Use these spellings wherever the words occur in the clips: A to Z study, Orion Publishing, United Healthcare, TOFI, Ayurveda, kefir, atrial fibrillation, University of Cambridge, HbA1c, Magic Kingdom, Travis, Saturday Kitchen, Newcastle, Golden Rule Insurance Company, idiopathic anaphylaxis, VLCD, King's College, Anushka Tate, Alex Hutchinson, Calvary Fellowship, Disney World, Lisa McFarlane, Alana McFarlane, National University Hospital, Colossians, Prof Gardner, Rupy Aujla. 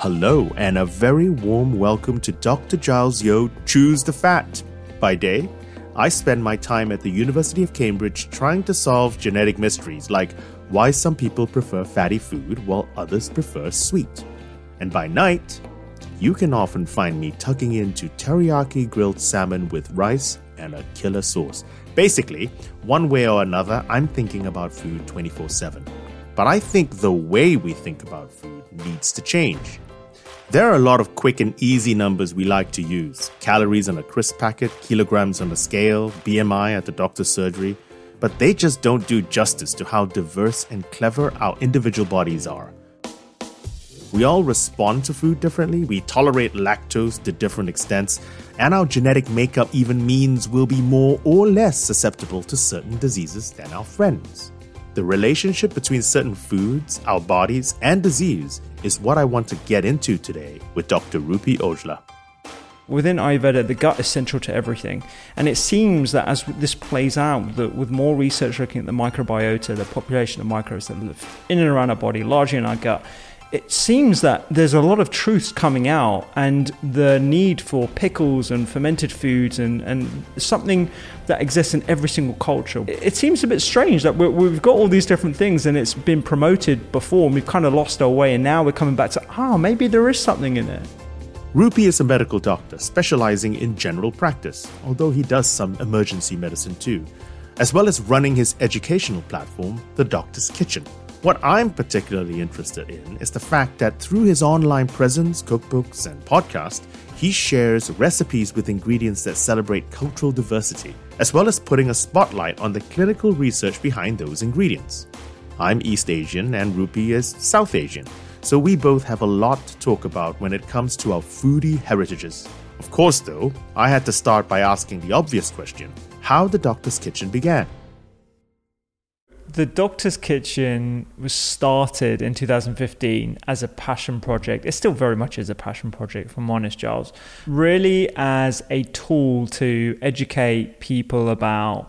Hello, and a very warm welcome to Dr. Giles Yeo, Choose the Fat. By day, I spend my time at the University of Cambridge trying to solve genetic mysteries like why some people prefer fatty food while others prefer sweet. And by night, you can often find me tucking into teriyaki grilled salmon with rice and a killer sauce. Basically, one way or another, I'm thinking about food 24/7. But I think the way we think about food needs to change. There are a lot of quick and easy numbers we like to use. Calories on a crisp packet, kilograms on a scale, BMI at the doctor's surgery. But they just don't do justice to how diverse and clever our individual bodies are. We all respond to food differently. We tolerate lactose to different extents. And our genetic makeup even means we'll be more or less susceptible to certain diseases than our friends. The relationship between certain foods, our bodies, and disease is what I want to get into today with Dr. Rupy Aujla. Within Ayurveda, the gut is central to everything. And it seems that as this plays out, that with more research looking at the microbiota, the population of microbes that live in and around our body, largely in our gut, it seems that there's a lot of truths coming out, and the need for pickles and fermented foods and something that exists in every single culture. It seems a bit strange that we've got all these different things and it's been promoted before and we've kind of lost our way, and now we're coming back to, maybe there is something in there. Rupy is a medical doctor specializing in general practice, although he does some emergency medicine too, as well as running his educational platform, The Doctor's Kitchen. What I'm particularly interested in is the fact that through his online presence, cookbooks, and podcast, he shares recipes with ingredients that celebrate cultural diversity, as well as putting a spotlight on the clinical research behind those ingredients. I'm East Asian and Rupy is South Asian, so we both have a lot to talk about when it comes to our foodie heritages. Of course, though, I had to start by asking the obvious question, how the Doctor's Kitchen began. The Doctor's Kitchen was started in 2015 as a passion project. It still very much is a passion project, if I'm honest, Giles. Really as a tool to educate people about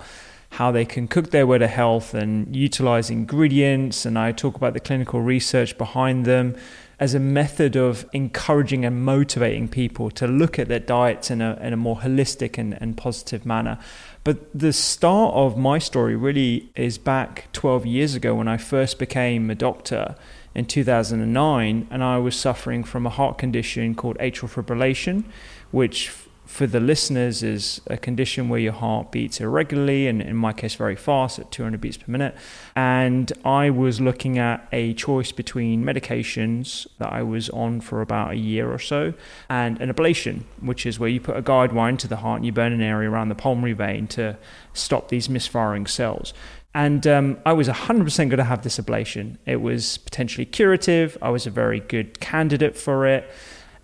how they can cook their way to health and utilize ingredients. And I talk about the clinical research behind them as a method of encouraging and motivating people to look at their diets in a more holistic and positive manner. But the start of my story really is back 12 years ago when I first became a doctor in 2009, and I was suffering from a heart condition called atrial fibrillation, which for the listeners is a condition where your heart beats irregularly, and in my case very fast at 200 beats per minute. And I was looking at a choice between medications that I was on for about a year or so and an ablation, which is where you put a guide wire into the heart and you burn an area around the pulmonary vein to stop these misfiring cells. And I was 100% going to have this ablation. It was potentially curative. I was a very good candidate for it.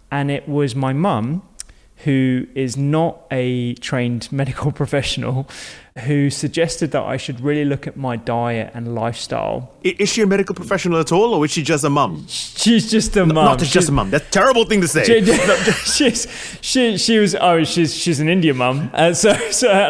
And it was my mum, who is not a trained medical professional, who suggested that I should really look at my diet and lifestyle. Is she a medical professional at all, or is she just a mum? She's just a mum. Just a mum. That's a terrible thing to say. She's an Indian mum. And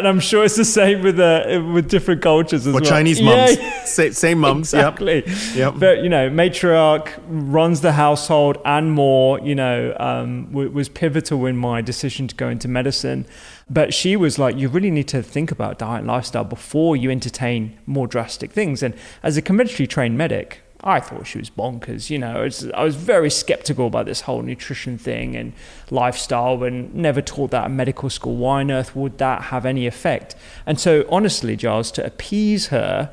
I'm sure it's the same with different cultures as well. Or Chinese mums. Yeah. Same mums. Exactly. Yep. But, matriarch runs the household and more, was pivotal in my decision to go into medicine. But she was like, you really need to think about diet diet and lifestyle before you entertain more drastic things. And as a conventionally trained medic, I thought she was bonkers, you know. I was very skeptical about this whole nutrition thing and lifestyle, and never taught that at medical school. Why on earth would that have any effect? And so honestly, Giles, to appease her,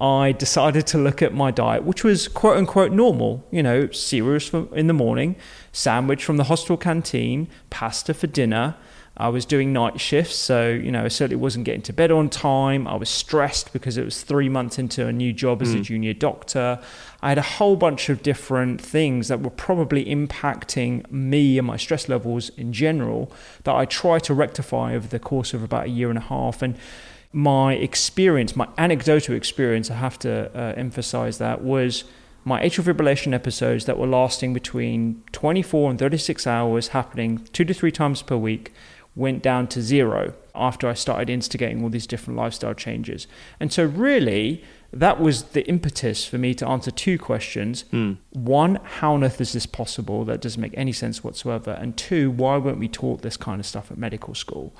I decided to look at my diet, which was quote unquote normal, you know, cereals in the morning, sandwich from the hospital canteen, pasta for dinner. I was doing night shifts, so, you know, I certainly wasn't getting to bed on time. I was stressed because it was 3 months into a new job as a junior doctor. I had a whole bunch of different things that were probably impacting me and my stress levels in general that I tried to rectify over the course of about a year and a half. And my experience, my anecdotal experience, I have to emphasize that, was my atrial fibrillation episodes that were lasting between 24 and 36 hours, happening 2 to 3 times per week, went down to zero after I started instigating all these different lifestyle changes. And so really, that was the impetus for me to answer two questions. One, how on earth is this possible? That doesn't make any sense whatsoever. And two, why weren't we taught this kind of stuff at medical school?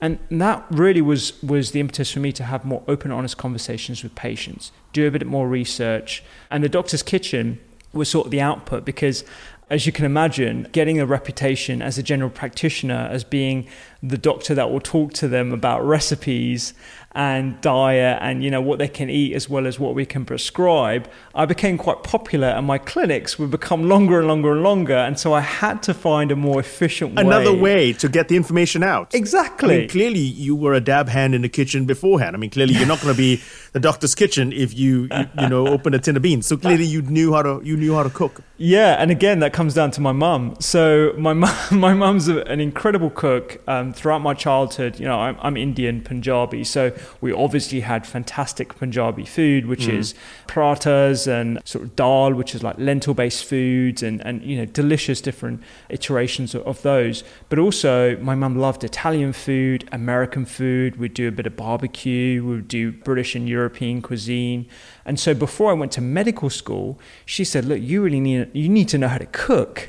And that really was the impetus for me to have more open, honest conversations with patients, do a bit more research. And The Doctor's Kitchen was sort of the output, because as you can imagine, getting a reputation as a general practitioner as being the doctor that will talk to them about recipes and diet and, you know, what they can eat as well as what we can prescribe, I became quite popular, and my clinics would become longer and longer and longer. And so I had to find a more efficient way. Another way to get the information out. Exactly. I mean, clearly you were a dab hand in the kitchen beforehand. I mean, clearly you're not going to be the doctor's kitchen if you open a tin of beans. So clearly you knew how to cook. Yeah, and again, that comes down to my mum. So my mum's an incredible cook. Throughout my childhood, you know, I'm Indian Punjabi, so we obviously had fantastic Punjabi food, which is pratas and sort of dal, which is like lentil-based foods, and you know, delicious different iterations of those. But also, my mum loved Italian food, American food. We'd do a bit of barbecue. We'd do British and European cuisine. And so before I went to medical school, she said, look, you need to know how to cook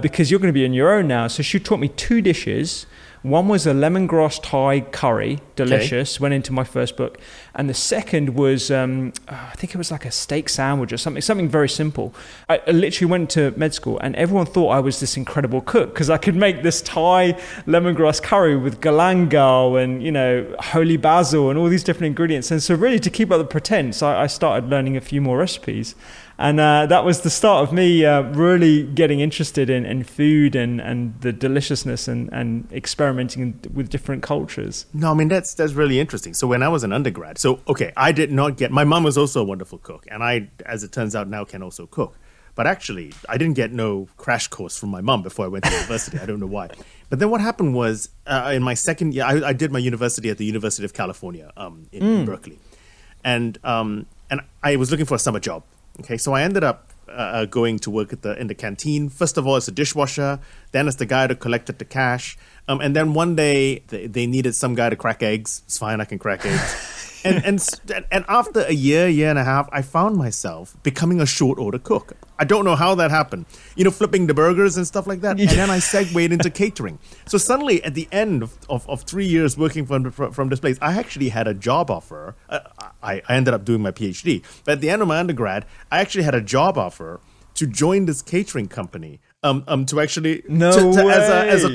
because you're going to be on your own now. So she taught me two dishes. One was a lemongrass Thai curry, delicious, went into my first book. And the second was, I think it was like a steak sandwich or something very simple. I literally went to med school and everyone thought I was this incredible cook because I could make this Thai lemongrass curry with galangal and, you know, holy basil and all these different ingredients. And so really, to keep up the pretense, I started learning a few more recipes. And that was the start of me really getting interested in food and the deliciousness and experimenting with different cultures. No, I mean, that's really interesting. So when I was an undergrad, I did not get... My mom was also a wonderful cook, and I, as it turns out now, can also cook. But actually, I didn't get no crash course from my mom before I went to university. I don't know why. But then what happened was, in my second year, I did my university at the University of California in Berkeley. And I was looking for a summer job. Okay, so I ended up going to work in the canteen. First of all, as a dishwasher, then as the guy who collected the cash. And then one day, they needed some guy to crack eggs. It's fine, I can crack eggs. and after a year and a half, I found myself becoming a short-order cook. I don't know how that happened. You know, flipping the burgers and stuff like that. And then I segued into catering. So suddenly, at the end of 3 years working from this place, I actually had a job offer. I ended up doing my PhD. But at the end of my undergrad, I actually had a job offer to join this catering company. As a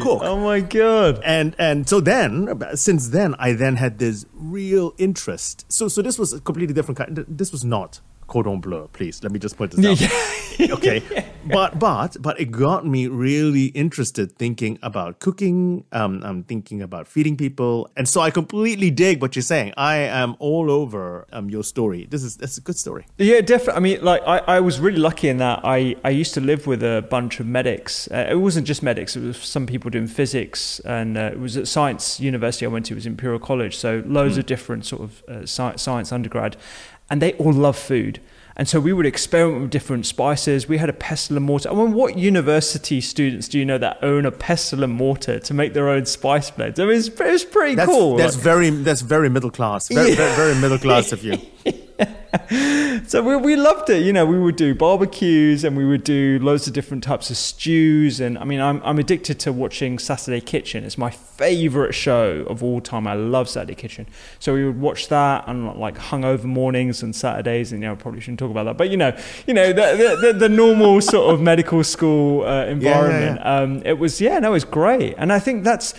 cook. Oh my God. And so then, since then, I then had this real interest. So this was a completely different kind. This was not cordon bleu, please. Let me just point this out. Okay. But it got me really interested thinking about cooking. I'm thinking about feeding people. And so I completely dig what you're saying. I am all over your story. That's a good story. Yeah, definitely. I mean, like I was really lucky in that I used to live with a bunch of medics. It wasn't just medics. It was some people doing physics. And it was at science university I went to. It was Imperial College. So loads of different sort of science undergrad. And they all love food. And so we would experiment with different spices. We had a pestle and mortar. I mean, what university students do you know that own a pestle and mortar to make their own spice blends? I mean, it's pretty cool. That's very middle class. Very, very middle class of you. So we loved it. You know, we would do barbecues and we would do loads of different types of stews. And I mean, I'm addicted to watching Saturday Kitchen. It's my favorite show of all time. I love Saturday Kitchen. So we would watch that on like hungover mornings and Saturdays. And, you know, I probably shouldn't talk about that. But, you know, the normal sort of medical school environment. Yeah. It was great. And I think that's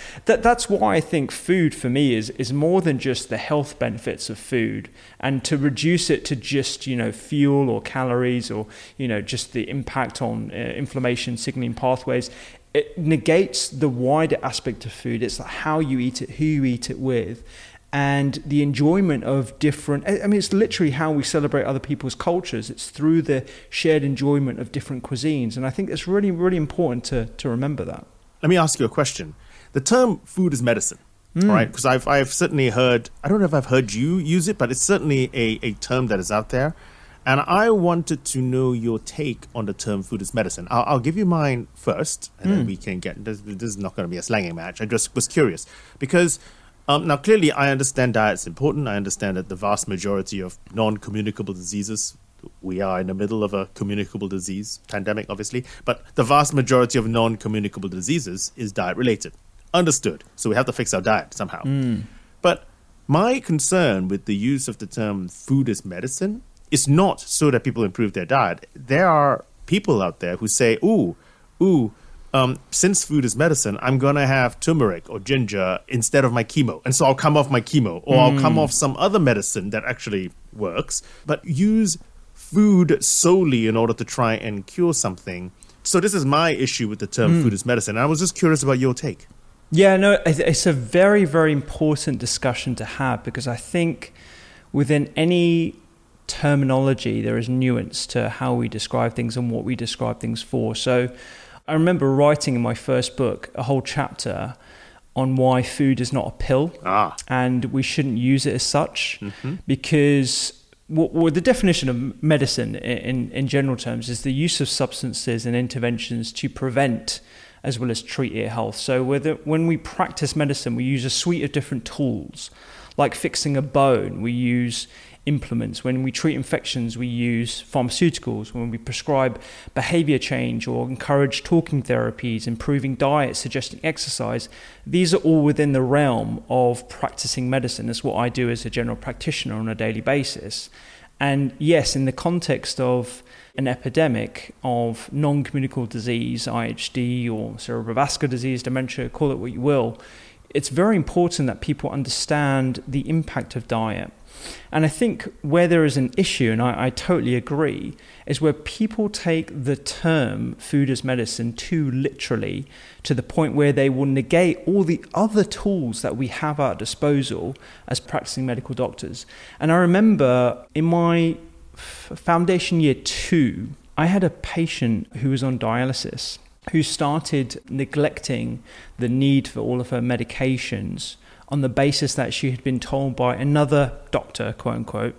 why I think food for me is more than just the health benefits of food, and to reduce it to just, you know, fuel or calories or, you know, just the impact on inflammation signaling pathways. It negates the wider aspect of food. It's like how you eat it, who you eat it with, and the enjoyment of different, I mean, it's literally how we celebrate other people's cultures. It's through the shared enjoyment of different cuisines. And I think it's really, really important to remember that. Let me ask you a question. The term food is medicine. Right, because I've certainly heard, I don't know if I've heard you use it, but it's certainly a term that is out there. And I wanted to know your take on the term food is medicine. I'll give you mine first, and then we can get, this is not going to be a slanging match. I just was curious because now clearly I understand diet's important. I understand that the vast majority of non-communicable diseases, we are in the middle of a communicable disease pandemic, obviously, but the vast majority of non-communicable diseases is diet related. Understood. So we have to fix our diet somehow. But my concern with the use of the term food is medicine is not so that people improve their diet. There are people out there who say, since food is medicine, I'm going to have turmeric or ginger instead of my chemo. And so I'll come off my chemo or I'll come off some other medicine that actually works, but use food solely in order to try and cure something. So this is my issue with the term food is medicine. And I was just curious about your take. Yeah, no, it's a very, very important discussion to have, because I think within any terminology, there is nuance to how we describe things and what we describe things for. So I remember writing in my first book a whole chapter on why food is not a pill and we shouldn't use it as such, because the definition of medicine in general terms is the use of substances and interventions to prevent as well as treat ill health. So when we practice medicine, we use a suite of different tools. Like fixing a bone, we use implements. When we treat infections, we use pharmaceuticals. When we prescribe behavior change or encourage talking therapies, improving diet, suggesting exercise, these are all within the realm of practicing medicine. That's what I do as a general practitioner on a daily basis. And yes, in the context of an epidemic of non-communicable disease, IHD or cerebrovascular disease, dementia, call it what you will, it's very important that people understand the impact of diet. And I think where there is an issue, and I totally agree, is where people take the term food as medicine too literally, to the point where they will negate all the other tools that we have at our disposal as practicing medical doctors. And I remember in my foundation year 2, I had a patient who was on dialysis, who started neglecting the need for all of her medications on the basis that she had been told by another doctor, quote unquote.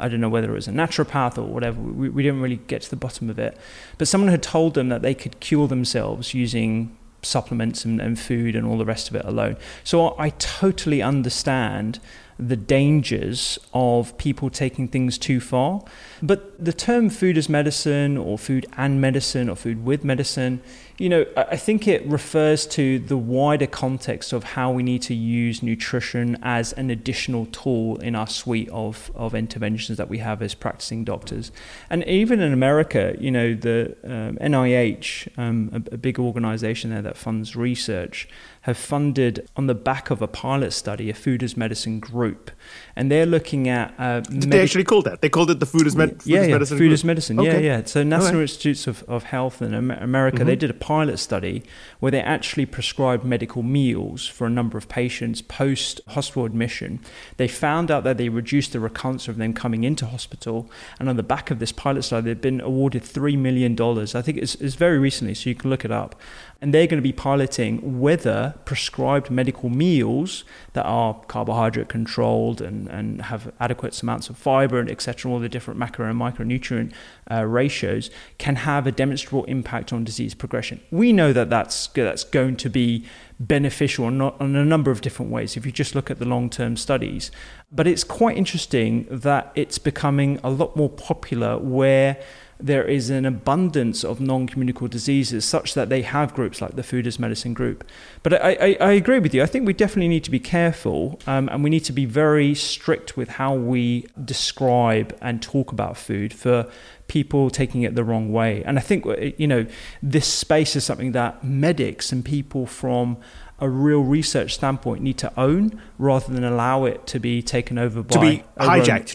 I don't know whether it was a naturopath or whatever. We didn't really get to the bottom of it. But someone had told them that they could cure themselves using supplements and food and all the rest of it alone. So I totally understand the dangers of people taking things too far. But the term food as medicine or food and medicine or food with medicine, you know, I think it refers to the wider context of how we need to use nutrition as an additional tool in our suite of interventions that we have as practicing doctors. And even in America, you know, the NIH, a big organization there that funds research, have funded, on the back of a pilot study, a food as medicine group. And they're looking at... they actually called that? They called it the food as medicine? Yeah, medicine food group. As medicine. Okay. Yeah. So National Institutes of Health in America, they did a pilot study where they actually prescribed medical meals for a number of patients post-hospital admission. They found out that they reduced the recurrence of them coming into hospital. And on the back of this pilot study, they've been awarded $3 million. I think it's very recently, so you can look it up. And they're going to be piloting whether prescribed medical meals that are carbohydrate controlled and have adequate amounts of fiber and etc., all the different macro and micronutrient ratios, can have a demonstrable impact on disease progression. We know that that's going to be beneficial in a number of different ways if you just look at the long-term studies. But it's quite interesting that it's becoming a lot more popular where there is an abundance of non-communicable diseases such that they have groups like the Food as Medicine group. But I agree with you. I think we definitely need to be careful and we need to be very strict with how we describe and talk about food for people taking it the wrong way. And I think, you know, this space is something that medics and people from a real research standpoint need to own rather than allow it to be taken over by... To be hijacked.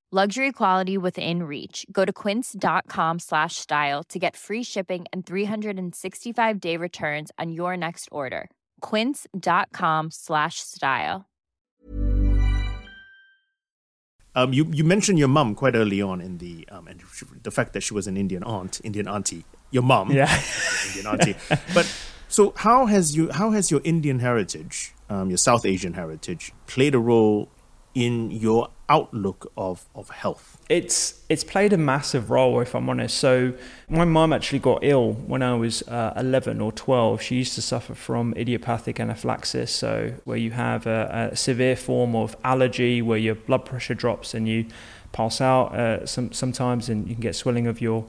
Luxury quality within reach. Go to quince.com/style to get free shipping and 365-day returns on your next order. Quince.com/style. You mentioned your mum quite early on in the and the fact that she was an Indian auntie. Your mum, yeah, Indian auntie. But so how has your Indian heritage, your South Asian heritage, played a role in your outlook of health? It's played a massive role, if I'm honest. So my mum actually got ill when I was 11 or 12. She used to suffer from idiopathic anaphylaxis, so where you have a severe form of allergy where your blood pressure drops and you pass out sometimes, and you can get swelling of your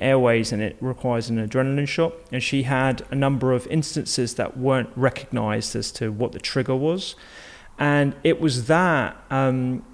airways, and it requires an adrenaline shot. And she had a number of instances that weren't recognized as to what the trigger was. And it was that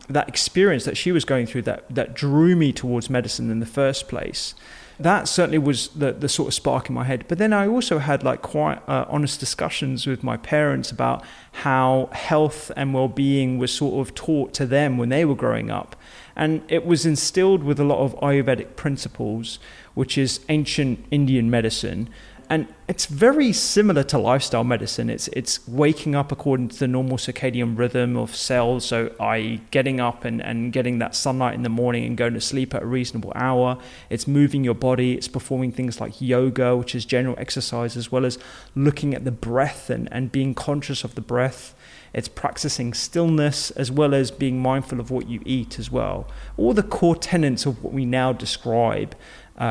that experience that she was going through that drew me towards medicine in the first place. That certainly was the sort of spark in my head. But then I also had quite honest discussions with my parents about how health and well-being was sort of taught to them when they were growing up. And it was instilled with a lot of Ayurvedic principles, which is ancient Indian medicine. And it's very similar to lifestyle medicine. It's waking up according to the normal circadian rhythm of cells, so i.e. getting up and getting that sunlight in the morning and going to sleep at a reasonable hour. It's moving your body. It's performing things like yoga, which is general exercise, as well as looking at the breath and being conscious of the breath. It's practicing stillness as well as being mindful of what you eat as well. All the core tenets of what we now describe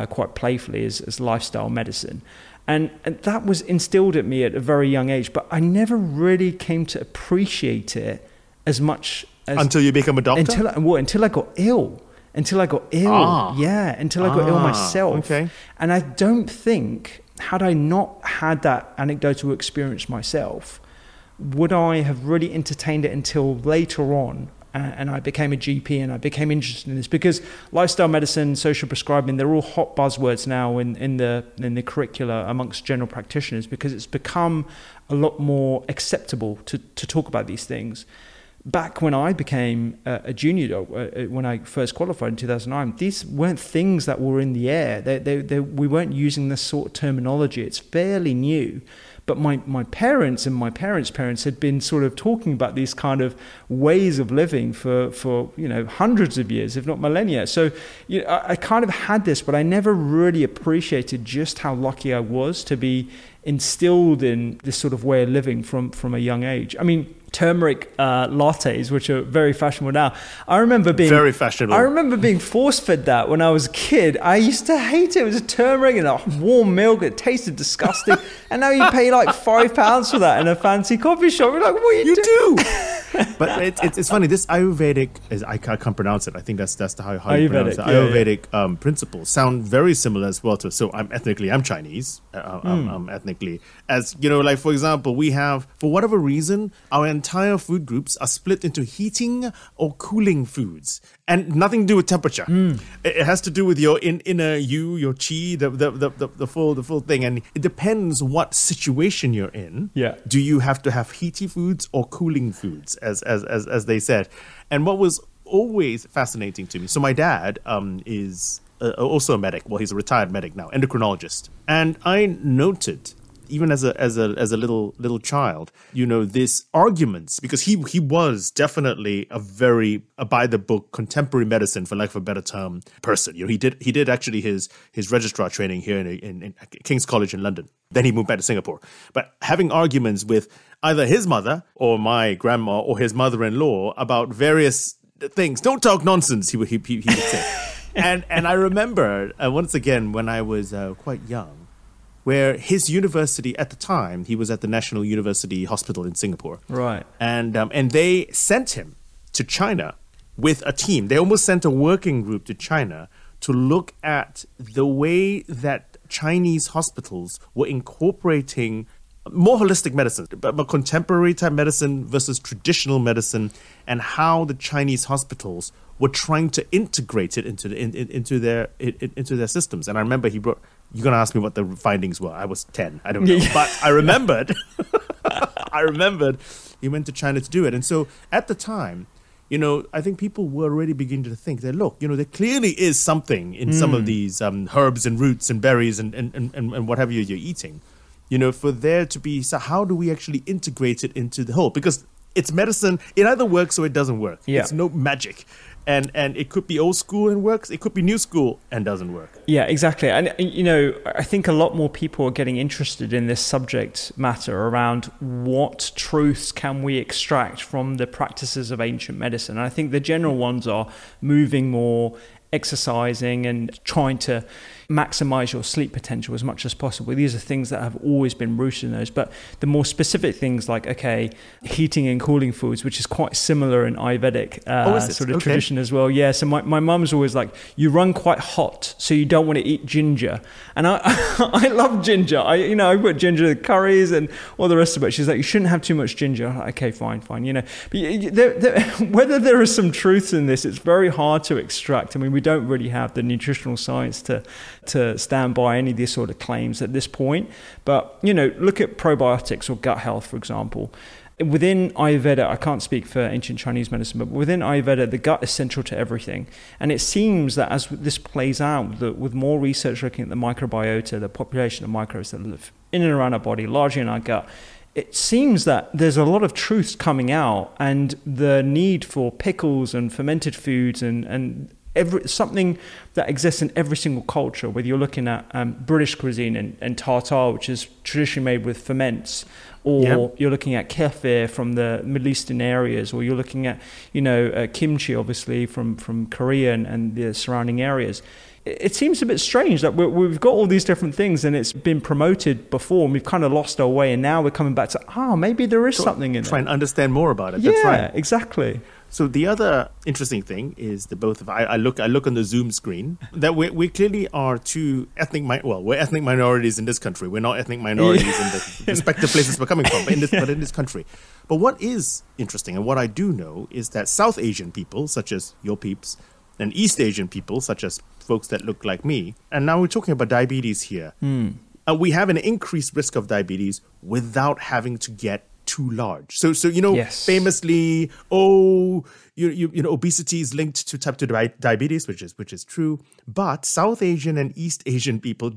quite playfully as lifestyle medicine. And that was instilled at me at a very young age, but I never really came to appreciate it as much as... Until you become a doctor? Until I got ill. Until I got ill myself. Okay. And I don't think, had I not had that anecdotal experience myself, would I have really entertained it until later on. And I became a GP and I became interested in this because lifestyle medicine, social prescribing, they're all hot buzzwords now in the curricula amongst general practitioners because it's become a lot more acceptable to talk about these things. Back when I became a junior doctor, when I first qualified in 2009, these weren't things that were in the air. We weren't using this sort of terminology. It's fairly new. But my parents and my parents' parents had been sort of talking about these kind of ways of living for you know, hundreds of years, if not millennia. So you know, I kind of had this, but I never really appreciated just how lucky I was to be instilled in this sort of way of living from a young age. I mean, turmeric lattes, which are very fashionable now. I remember being force-fed that when I was a kid. I used to hate it. It was a turmeric and a warm milk. It tasted disgusting. And now you pay like £5 for that in a fancy coffee shop. You're like, what are you do? But it's funny. This Ayurvedic, I can't pronounce it. I think that's how you pronounce it. Ayurvedic principles sound very similar as well. So I'm Chinese. I'm ethnically, as you know, like, for example, we have, for whatever reason, our entire food groups are split into heating or cooling foods, and nothing to do with temperature. It has to do with your inner you, your chi, the full thing. And it depends what situation you're in. Yeah. Do you have to have heaty foods or cooling foods, as they said? And what was always fascinating to me, so my dad is also a medic. Well, he's a retired medic now, endocrinologist. And I noted, even as a little child, you know, this arguments, because he was definitely a by the book contemporary medicine, for lack of a better term, person. You know, he did actually his registrar training here in King's College in London. Then he moved back to Singapore. But having arguments with either his mother or my grandma or his mother-in-law about various things. Don't talk nonsense, he would say. And I remember, once again, when I was quite young, where his university at the time, he was at the National University Hospital in Singapore. Right. And they sent him to China with a team. They almost sent a working group to China to look at the way that Chinese hospitals were incorporating more holistic medicine, but contemporary type medicine versus traditional medicine, and how the Chinese hospitals were trying to integrate it into their systems. And I remember he brought, you're going to ask me what the findings were. I was 10. I don't know. But I remembered he went to China to do it. And so at the time, you know, I think people were already beginning to think that, look, you know, there clearly is something in some of these herbs and roots and berries and what have you you're eating. You know, for there to be, so how do we actually integrate it into the whole? Because it's medicine, it either works or it doesn't work. Yeah. It's no magic. And it could be old school and works, it could be new school and doesn't work. Yeah, exactly. And, you know, I think a lot more people are getting interested in this subject matter around what truths can we extract from the practices of ancient medicine. And I think the general ones are moving more, exercising, and trying to maximize your sleep potential as much as possible. These are things that have always been rooted in those. But the more specific things like, okay, heating and cooling foods, which is quite similar in Ayurvedic tradition as well. Yeah, so my mum's always like, you run quite hot, so you don't want to eat ginger. And I love ginger. I put ginger in curries and all the rest of it. She's like, you shouldn't have too much ginger. I'm like, okay, fine, you know. But whether there are some truths in this, it's very hard to extract. I mean, we don't really have the nutritional science to stand by any of these sort of claims at this point. But, you know, look at probiotics or gut health, for example. Within Ayurveda, I can't speak for ancient Chinese medicine, but within Ayurveda, the gut is central to everything. And it seems that as this plays out, that with more research looking at the microbiota, the population of microbes that live in and around our body, largely in our gut, it seems that there's a lot of truths coming out, and the need for pickles and fermented foods and something that exists in every single culture, whether you're looking at British cuisine and tartare, which is traditionally made with ferments, or you're looking at kefir from the Middle Eastern areas, or you're looking at, you know, kimchi, obviously, from Korea and the surrounding areas. It seems a bit strange that we've got all these different things, and it's been promoted before, and we've kind of lost our way, and now we're coming back to, maybe there is something in it. Try and understand more about it. Yeah, that's right. Exactly. So the other interesting thing is that both of I look on the Zoom screen that we clearly are two we're ethnic minorities in this country. We're not ethnic minorities in the respective places we're coming from, but in this country. But what is interesting, and what I do know, is that South Asian people, such as your peeps, and East Asian people, such as folks that look like me, and now we're talking about diabetes here. We have an increased risk of diabetes without having to get too large. So you know, famously, you know, obesity is linked to type 2 diabetes, which is true. But South Asian and East Asian people,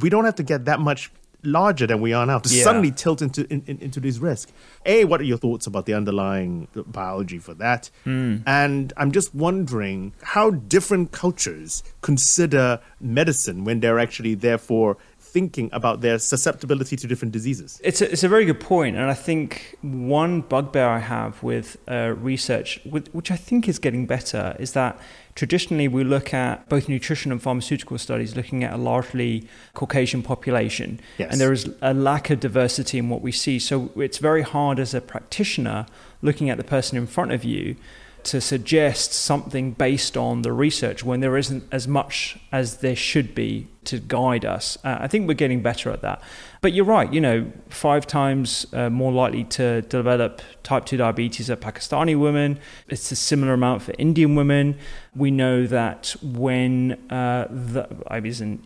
we don't have to get that much larger than we are now to suddenly tilt into this risk. What are your thoughts about the underlying biology for that? And I'm just wondering how different cultures consider medicine when they're actually therefore thinking about their susceptibility to different diseases. It's a very good point, and I think one bugbear I have with research, which I think is getting better, is that traditionally we look at both nutrition and pharmaceutical studies looking at a largely Caucasian population, and there is a lack of diversity in what we see. So it's very hard as a practitioner looking at the person in front of you to suggest something based on the research when there isn't as much as there should be to guide us. I think we're getting better at that. But you're right, 5 times more likely to develop type 2 diabetes are Pakistani women. It's a similar amount for Indian women. We know that when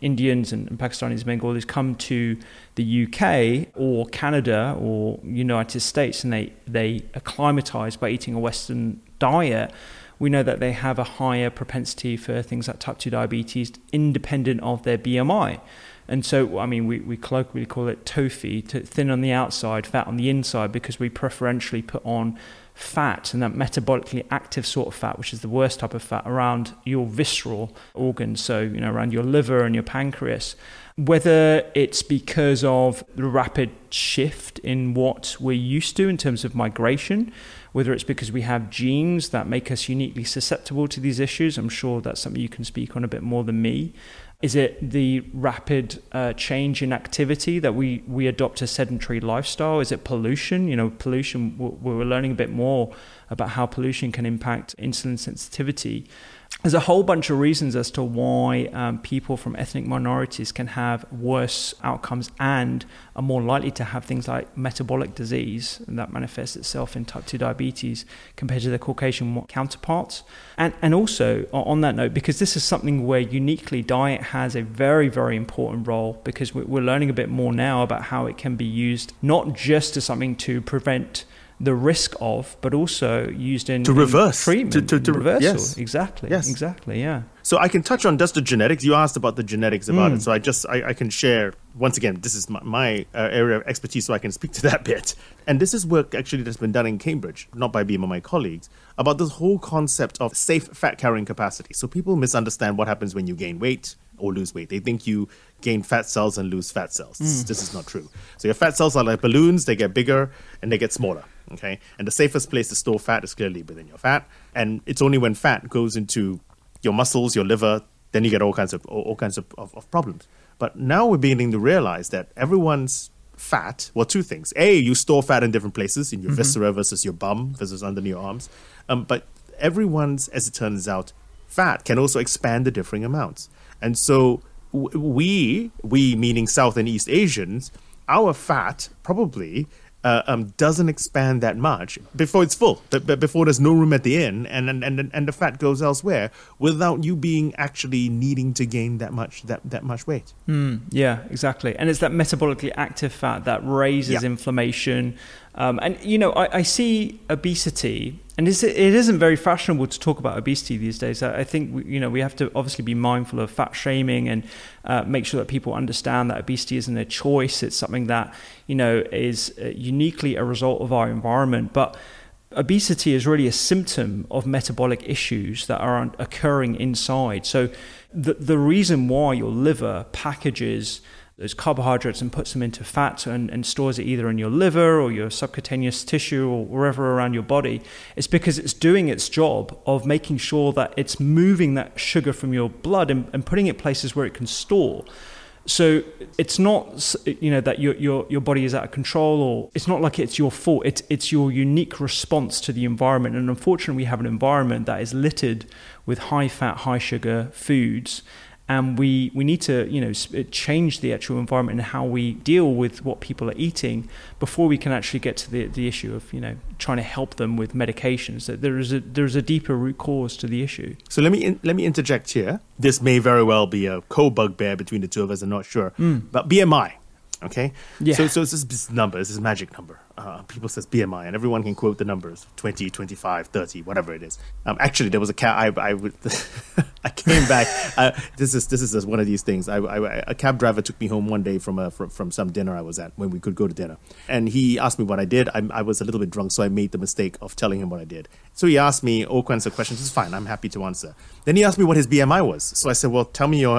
Indians and Pakistanis, Bengalis come to the UK or Canada or United States and they acclimatise by eating a Western diet, we know that they have a higher propensity for things like type 2 diabetes independent of their BMI. And so, we colloquially call it TOFI, thin on the outside, fat on the inside, because we preferentially put on fat and that metabolically active sort of fat, which is the worst type of fat, around your visceral organs, so around your liver and your pancreas. Whether it's because of the rapid shift in what we're used to in terms of migration, whether it's because we have genes that make us uniquely susceptible to these issues, I'm sure that's something you can speak on a bit more than me. Is it the rapid change in activity that we adopt a sedentary lifestyle? Is it pollution? Pollution, we're learning a bit more about how pollution can impact insulin sensitivity. There's a whole bunch of reasons as to why people from ethnic minorities can have worse outcomes and are more likely to have things like metabolic disease, and that manifests itself in type 2 diabetes compared to their Caucasian counterparts. And also, on that note, because this is something where uniquely diet has a very, very important role, because we're learning a bit more now about how it can be used not just as something to prevent the risk of, but also used in to reverse in treatment, to reversal. Yes. Exactly. Yes. Exactly. Yeah. So I can touch on just the genetics. You asked about the genetics about it. So I can share, once again, this is my area of expertise, so I can speak to that bit. And this is work actually that's been done in Cambridge, not by me but my colleagues, about this whole concept of safe fat carrying capacity. So people misunderstand what happens when you gain weight or lose weight. They think you gain fat cells and lose fat cells. This is not true. So your fat cells are like balloons. They get bigger and they get smaller. Okay, and the safest place to store fat is clearly within your fat. And it's only when fat goes into your muscles, your liver, then you get all kinds of problems. But now we're beginning to realize that everyone's fat, well, two things. A, you store fat in different places, in your viscera versus your bum versus underneath your arms. But everyone's, as it turns out, fat can also expand to differing amounts. And so we meaning South and East Asians, our fat probably doesn't expand that much before it's full, before there's no room at the end, and the fat goes elsewhere without you being actually needing to gain that much weight. Yeah, exactly. And it's that metabolically active fat that raises inflammation. I see obesity, and it isn't very fashionable to talk about obesity these days. I think we have to obviously be mindful of fat shaming and make sure that people understand that obesity isn't a choice. It's something that is uniquely a result of our environment. But obesity is really a symptom of metabolic issues that are occurring inside. So the reason why your liver packages those carbohydrates and puts them into fat and stores it either in your liver or your subcutaneous tissue or wherever around your body, it's because it's doing its job of making sure that it's moving that sugar from your blood and putting it places where it can store. So it's not, that your body is out of control, or it's not like it's your fault. It's your unique response to the environment. And unfortunately, we have an environment that is littered with high fat, high sugar foods. And we need to, change the actual environment and how we deal with what people are eating before we can actually get to the issue of, trying to help them with medications. That there is a deeper root cause to the issue. So let me interject here. This may very well be a co-bugbear between the two of us. I'm not sure, but BMI. Okay. Yeah. So it's this number, it's this magic number. People says BMI, and everyone can quote the numbers, 20, 25, 30, whatever it is. Actually, there was a cat. I I came back. This is one of these things. A cab driver took me home one day from some dinner I was at when we could go to dinner, and he asked me what I did. I was a little bit drunk, so I made the mistake of telling him what I did. So he asked me all kinds of questions. It's fine. I'm happy to answer. Then he asked me what his BMI was. So I said, well, tell me your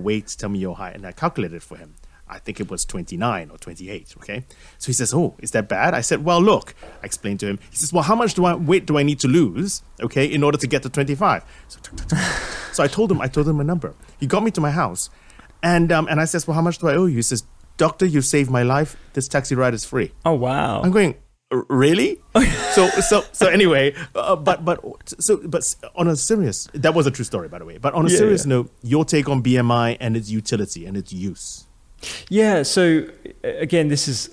weight. Tell me your height, and I calculated it for him. I think it was 29 or 28, okay? So he says, oh, is that bad? I said, well, look, I explained to him. He says, well, how much weight do I need to lose, okay, in order to get to 25? So I told him a number. He got me to my house, and I says, well, how much do I owe you? He says, doctor, you saved my life. This taxi ride is free. Oh, wow. I'm going, really? So anyway, but on a serious, that was a true story, by the way, but on a serious note, your take on BMI and its utility and its use. Yeah, so again, this is,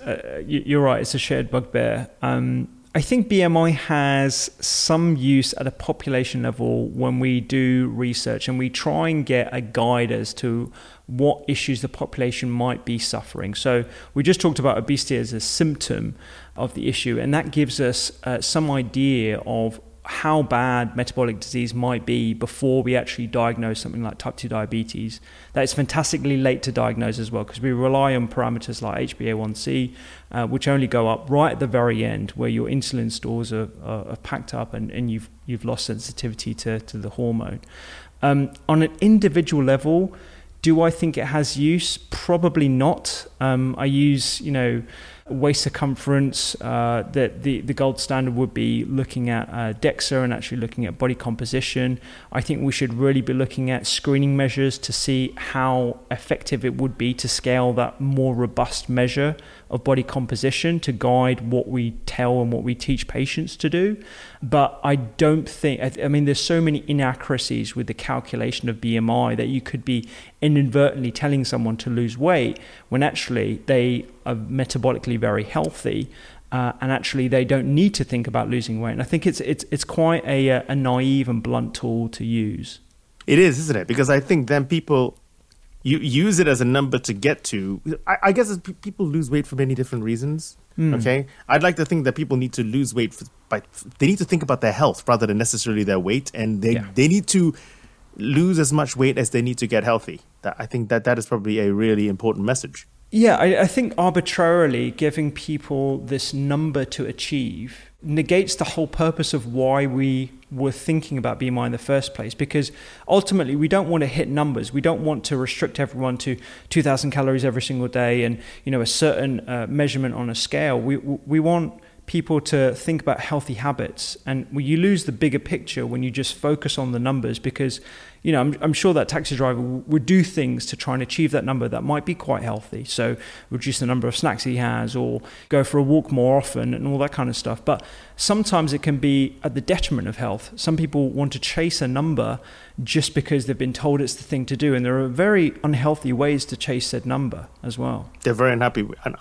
you're right, it's a shared bugbear. I think BMI has some use at a population level when we do research and we try and get a guide as to what issues the population might be suffering. So we just talked about obesity as a symptom of the issue, and that gives us some idea of how bad metabolic disease might be before we actually diagnose something like type 2 diabetes. That is fantastically late to diagnose as well, because we rely on parameters like HbA1c, which only go up right at the very end where your insulin stores are packed up and you've lost sensitivity to the hormone. On an individual level, do I think it has use? Probably not. I use, waist circumference. That the gold standard would be looking at DEXA and actually looking at body composition. I think we should really be looking at screening measures to see how effective it would be to scale that more robust measure of body composition to guide what we tell and what we teach patients to do. But I don't think, there's so many inaccuracies with the calculation of BMI that you could be inadvertently telling someone to lose weight when actually they are metabolically very healthy and actually they don't need to think about losing weight. And I think it's quite a naive and blunt tool to use. It is, isn't it? Because I think then people, you use it as a number to get to, I guess people lose weight for many different reasons. Mm. Okay, I'd like to think that people need to lose weight, they need to think about their health rather than necessarily their weight, and they need to lose as much weight as they need to get healthy. I think that is probably a really important message. Yeah, I think arbitrarily giving people this number to achieve negates the whole purpose of why we were thinking about BMI in the first place, because ultimately we don't want to hit numbers. We don't want to restrict everyone to 2,000 calories every single day and a certain measurement on a scale. We want people to think about healthy habits, and you lose the bigger picture when you just focus on the numbers, because I'm sure that taxi driver would do things to try and achieve that number that might be quite healthy, so reduce the number of snacks he has or go for a walk more often and all that kind of stuff. But sometimes it can be at the detriment of health. Some people want to chase a number just because they've been told it's the thing to do, and there are very unhealthy ways to chase said number as well. They're very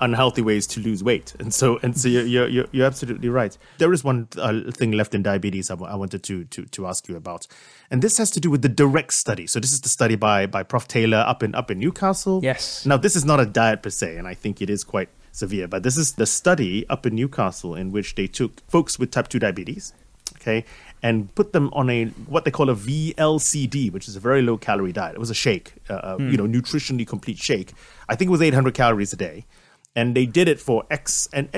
unhealthy ways to lose weight, and so you're absolutely right. There is one thing left in diabetes I wanted to ask you about, and this has to do with the direct study. So this is the study by Prof Taylor up in Newcastle. Yes. Now this is not a diet per se, and I think it is quite severe, but this is the study up in Newcastle in which they took folks with type 2 diabetes, okay, and put them on a what they call a VLCD, which is a very low calorie diet. It was a shake, nutritionally complete shake. I think it was 800 calories a day, and they did it for X. And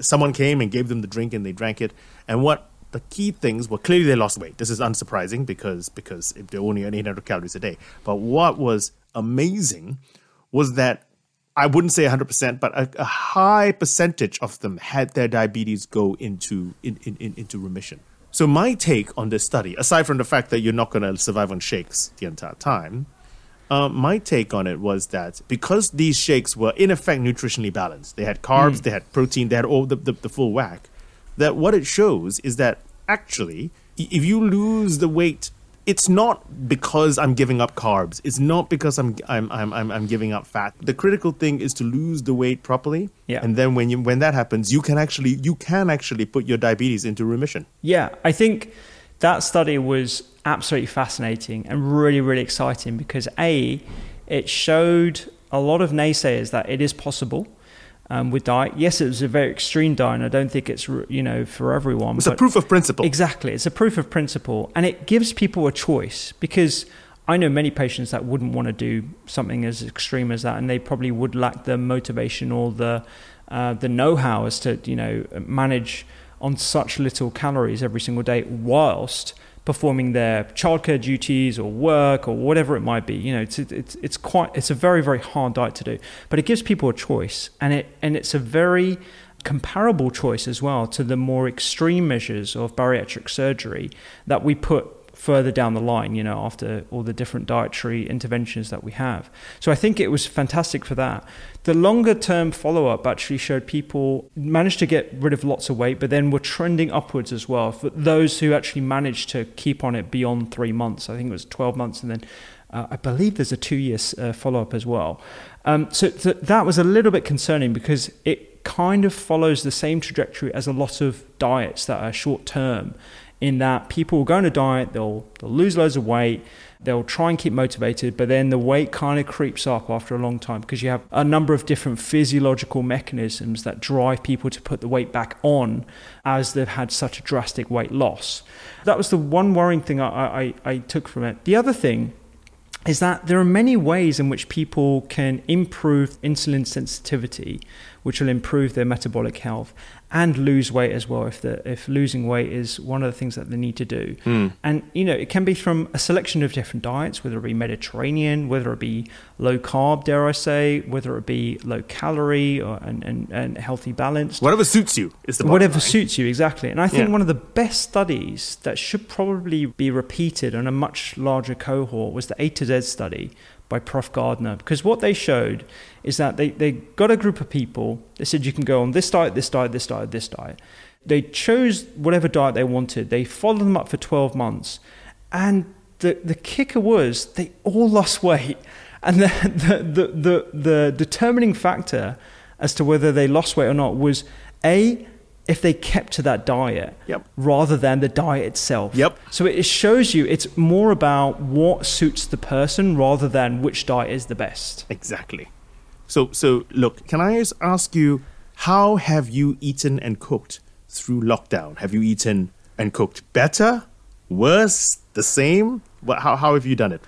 someone came and gave them the drink, and they drank it. And what the key things were, clearly they lost weight. This is unsurprising because they're only on 800 calories a day. But what was amazing was that I wouldn't say 100%, but a high percentage of them had their diabetes go into remission. So my take on this study, aside from the fact that you're not going to survive on shakes the entire time, my take on it was that because these shakes were in effect nutritionally balanced, they had carbs, they had protein, they had all the full whack, that what it shows is that actually if you lose the weight, it's not because I'm giving up carbs. It's not because I'm giving up fat. The critical thing is to lose the weight properly, and then when that happens, you can actually put your diabetes into remission. Yeah, I think that study was absolutely fascinating and really, really exciting because it showed a lot of naysayers that it is possible. with diet. Yes, it was a very extreme diet, and I don't think it's, you know, for everyone. It's a proof of principle. Exactly. It's a proof of principle, and it gives people a choice, because I know many patients that wouldn't want to do something as extreme as that, and they probably would lack the motivation or the know-how as to, you know, manage on such little calories every single day whilst performing their childcare duties or work or whatever it might be. You know, it's a very, very hard diet to do, but it gives people a choice, and it's a very comparable choice as well to the more extreme measures of bariatric surgery that we put further down the line, you know, after all the different dietary interventions that we have. So I think it was fantastic for that. The longer term follow-up actually showed people managed to get rid of lots of weight, but then were trending upwards as well. For those who actually managed to keep on it beyond 3 months, I think it was 12 months, and then I believe there's a 2-year follow-up as well. So that was a little bit concerning, because it kind of follows the same trajectory as a lot of diets that are short-term, in that people will go on a diet, they'll lose loads of weight, they'll try and keep motivated, but then the weight kind of creeps up after a long time, because you have a number of different physiological mechanisms that drive people to put the weight back on as they've had such a drastic weight loss. That was the one worrying thing I took from it. The other thing is that there are many ways in which people can improve insulin sensitivity, which will improve their metabolic health, and lose weight as well, if losing weight is one of the things that they need to do. And, you know, it can be from a selection of different diets, whether it be Mediterranean, whether it be low carb, dare I say, whether it be low calorie and healthy balanced. Whatever suits you is the bottom Whatever line. Suits you, exactly. And I think one of the best studies that should probably be repeated on a much larger cohort was the A to Z study by Prof Gardner, because what they showed is that they got a group of people. They said, you can go on this diet, this diet, this diet, this diet. They chose whatever diet they wanted. They followed them up for 12 months. And the kicker was they all lost weight. And the determining factor as to whether they lost weight or not was, A, if they kept to that diet rather than the diet itself. So it shows you it's more about what suits the person rather than which diet is the best. Exactly. So look, can I just ask you, how have you eaten and cooked through lockdown? Have you eaten and cooked better, worse, the same? How have you done it?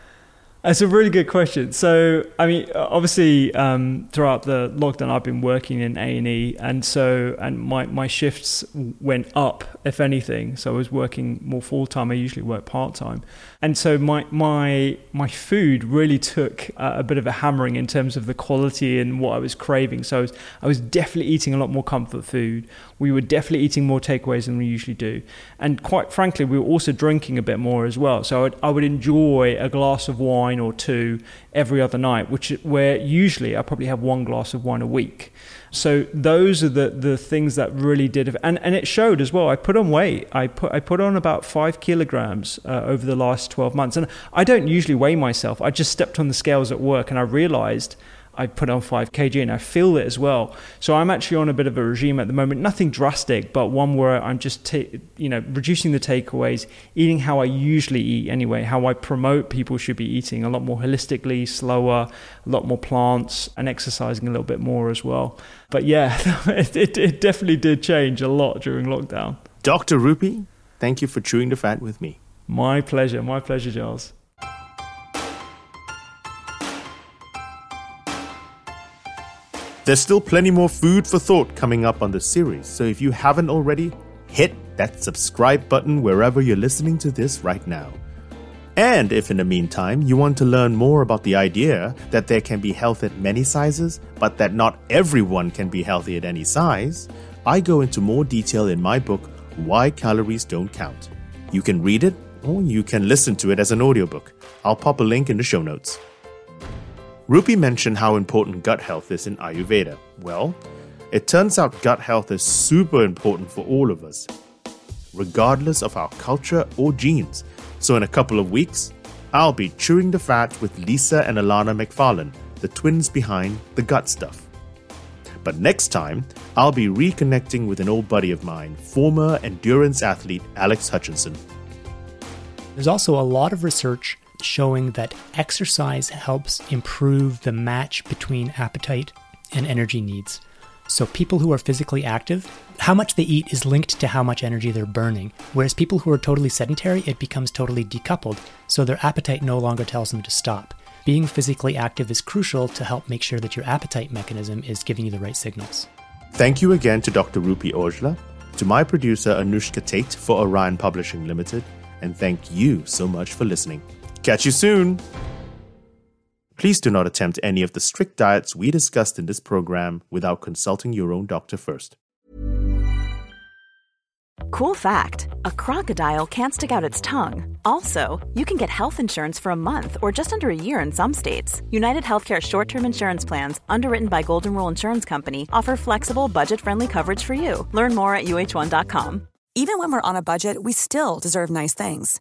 That's a really good question. So, I mean, obviously, throughout the lockdown, I've been working in A&E, and my shifts went up, if anything. So I was working more full time. I usually work part time, and so my food really took a bit of a hammering in terms of the quality and what I was craving. So I was definitely eating a lot more comfort food. We were definitely eating more takeaways than we usually do, and quite frankly, we were also drinking a bit more as well. So I would enjoy a glass of wine or two every other night, where usually I probably have one glass of wine a week. So those are the things that really did, and it showed as well. I put on weight. I put on about 5 kilograms over the last 12 months, and I don't usually weigh myself. I just stepped on the scales at work, and I realized I put on 5 kg, and I feel it as well. So I'm actually on a bit of a regime at the moment, nothing drastic, but one where I'm just, reducing the takeaways, eating how I usually eat anyway, how I promote people should be eating, a lot more holistically, slower, a lot more plants, and exercising a little bit more as well. But yeah, it definitely did change a lot during lockdown. Dr. Rupy, thank you for chewing the fat with me. My pleasure, Giles. There's still plenty more food for thought coming up on this series, so if you haven't already, hit that subscribe button wherever you're listening to this right now. And if in the meantime you want to learn more about the idea that there can be health at many sizes, but that not everyone can be healthy at any size, I go into more detail in my book, Why Calories Don't Count. You can read it, or you can listen to it as an audiobook. I'll pop a link in the show notes. Rupy mentioned how important gut health is in Ayurveda. Well, it turns out gut health is super important for all of us, regardless of our culture or genes. So in a couple of weeks, I'll be chewing the fat with Lisa and Alana McFarlane, the twins behind The Gut Stuff. But next time, I'll be reconnecting with an old buddy of mine, former endurance athlete Alex Hutchinson. There's also a lot of research showing that exercise helps improve the match between appetite and energy needs. So people who are physically active, how much they eat is linked to how much energy they're burning, whereas people who are totally sedentary, it becomes totally decoupled, so their appetite no longer tells them to stop. Being physically active is crucial to help make sure that your appetite mechanism is giving you the right signals. Thank you again to Dr. Rupy Aujla, to my producer Anushka Tate for Orion Publishing Limited, and thank you so much for listening. Catch you soon! Please do not attempt any of the strict diets we discussed in this program without consulting your own doctor first. Cool fact, a crocodile can't stick out its tongue. Also, you can get health insurance for a month or just under a year in some states. United Healthcare short-term insurance plans, underwritten by Golden Rule Insurance Company, offer flexible, budget-friendly coverage for you. Learn more at uh1.com. Even when we're on a budget, we still deserve nice things.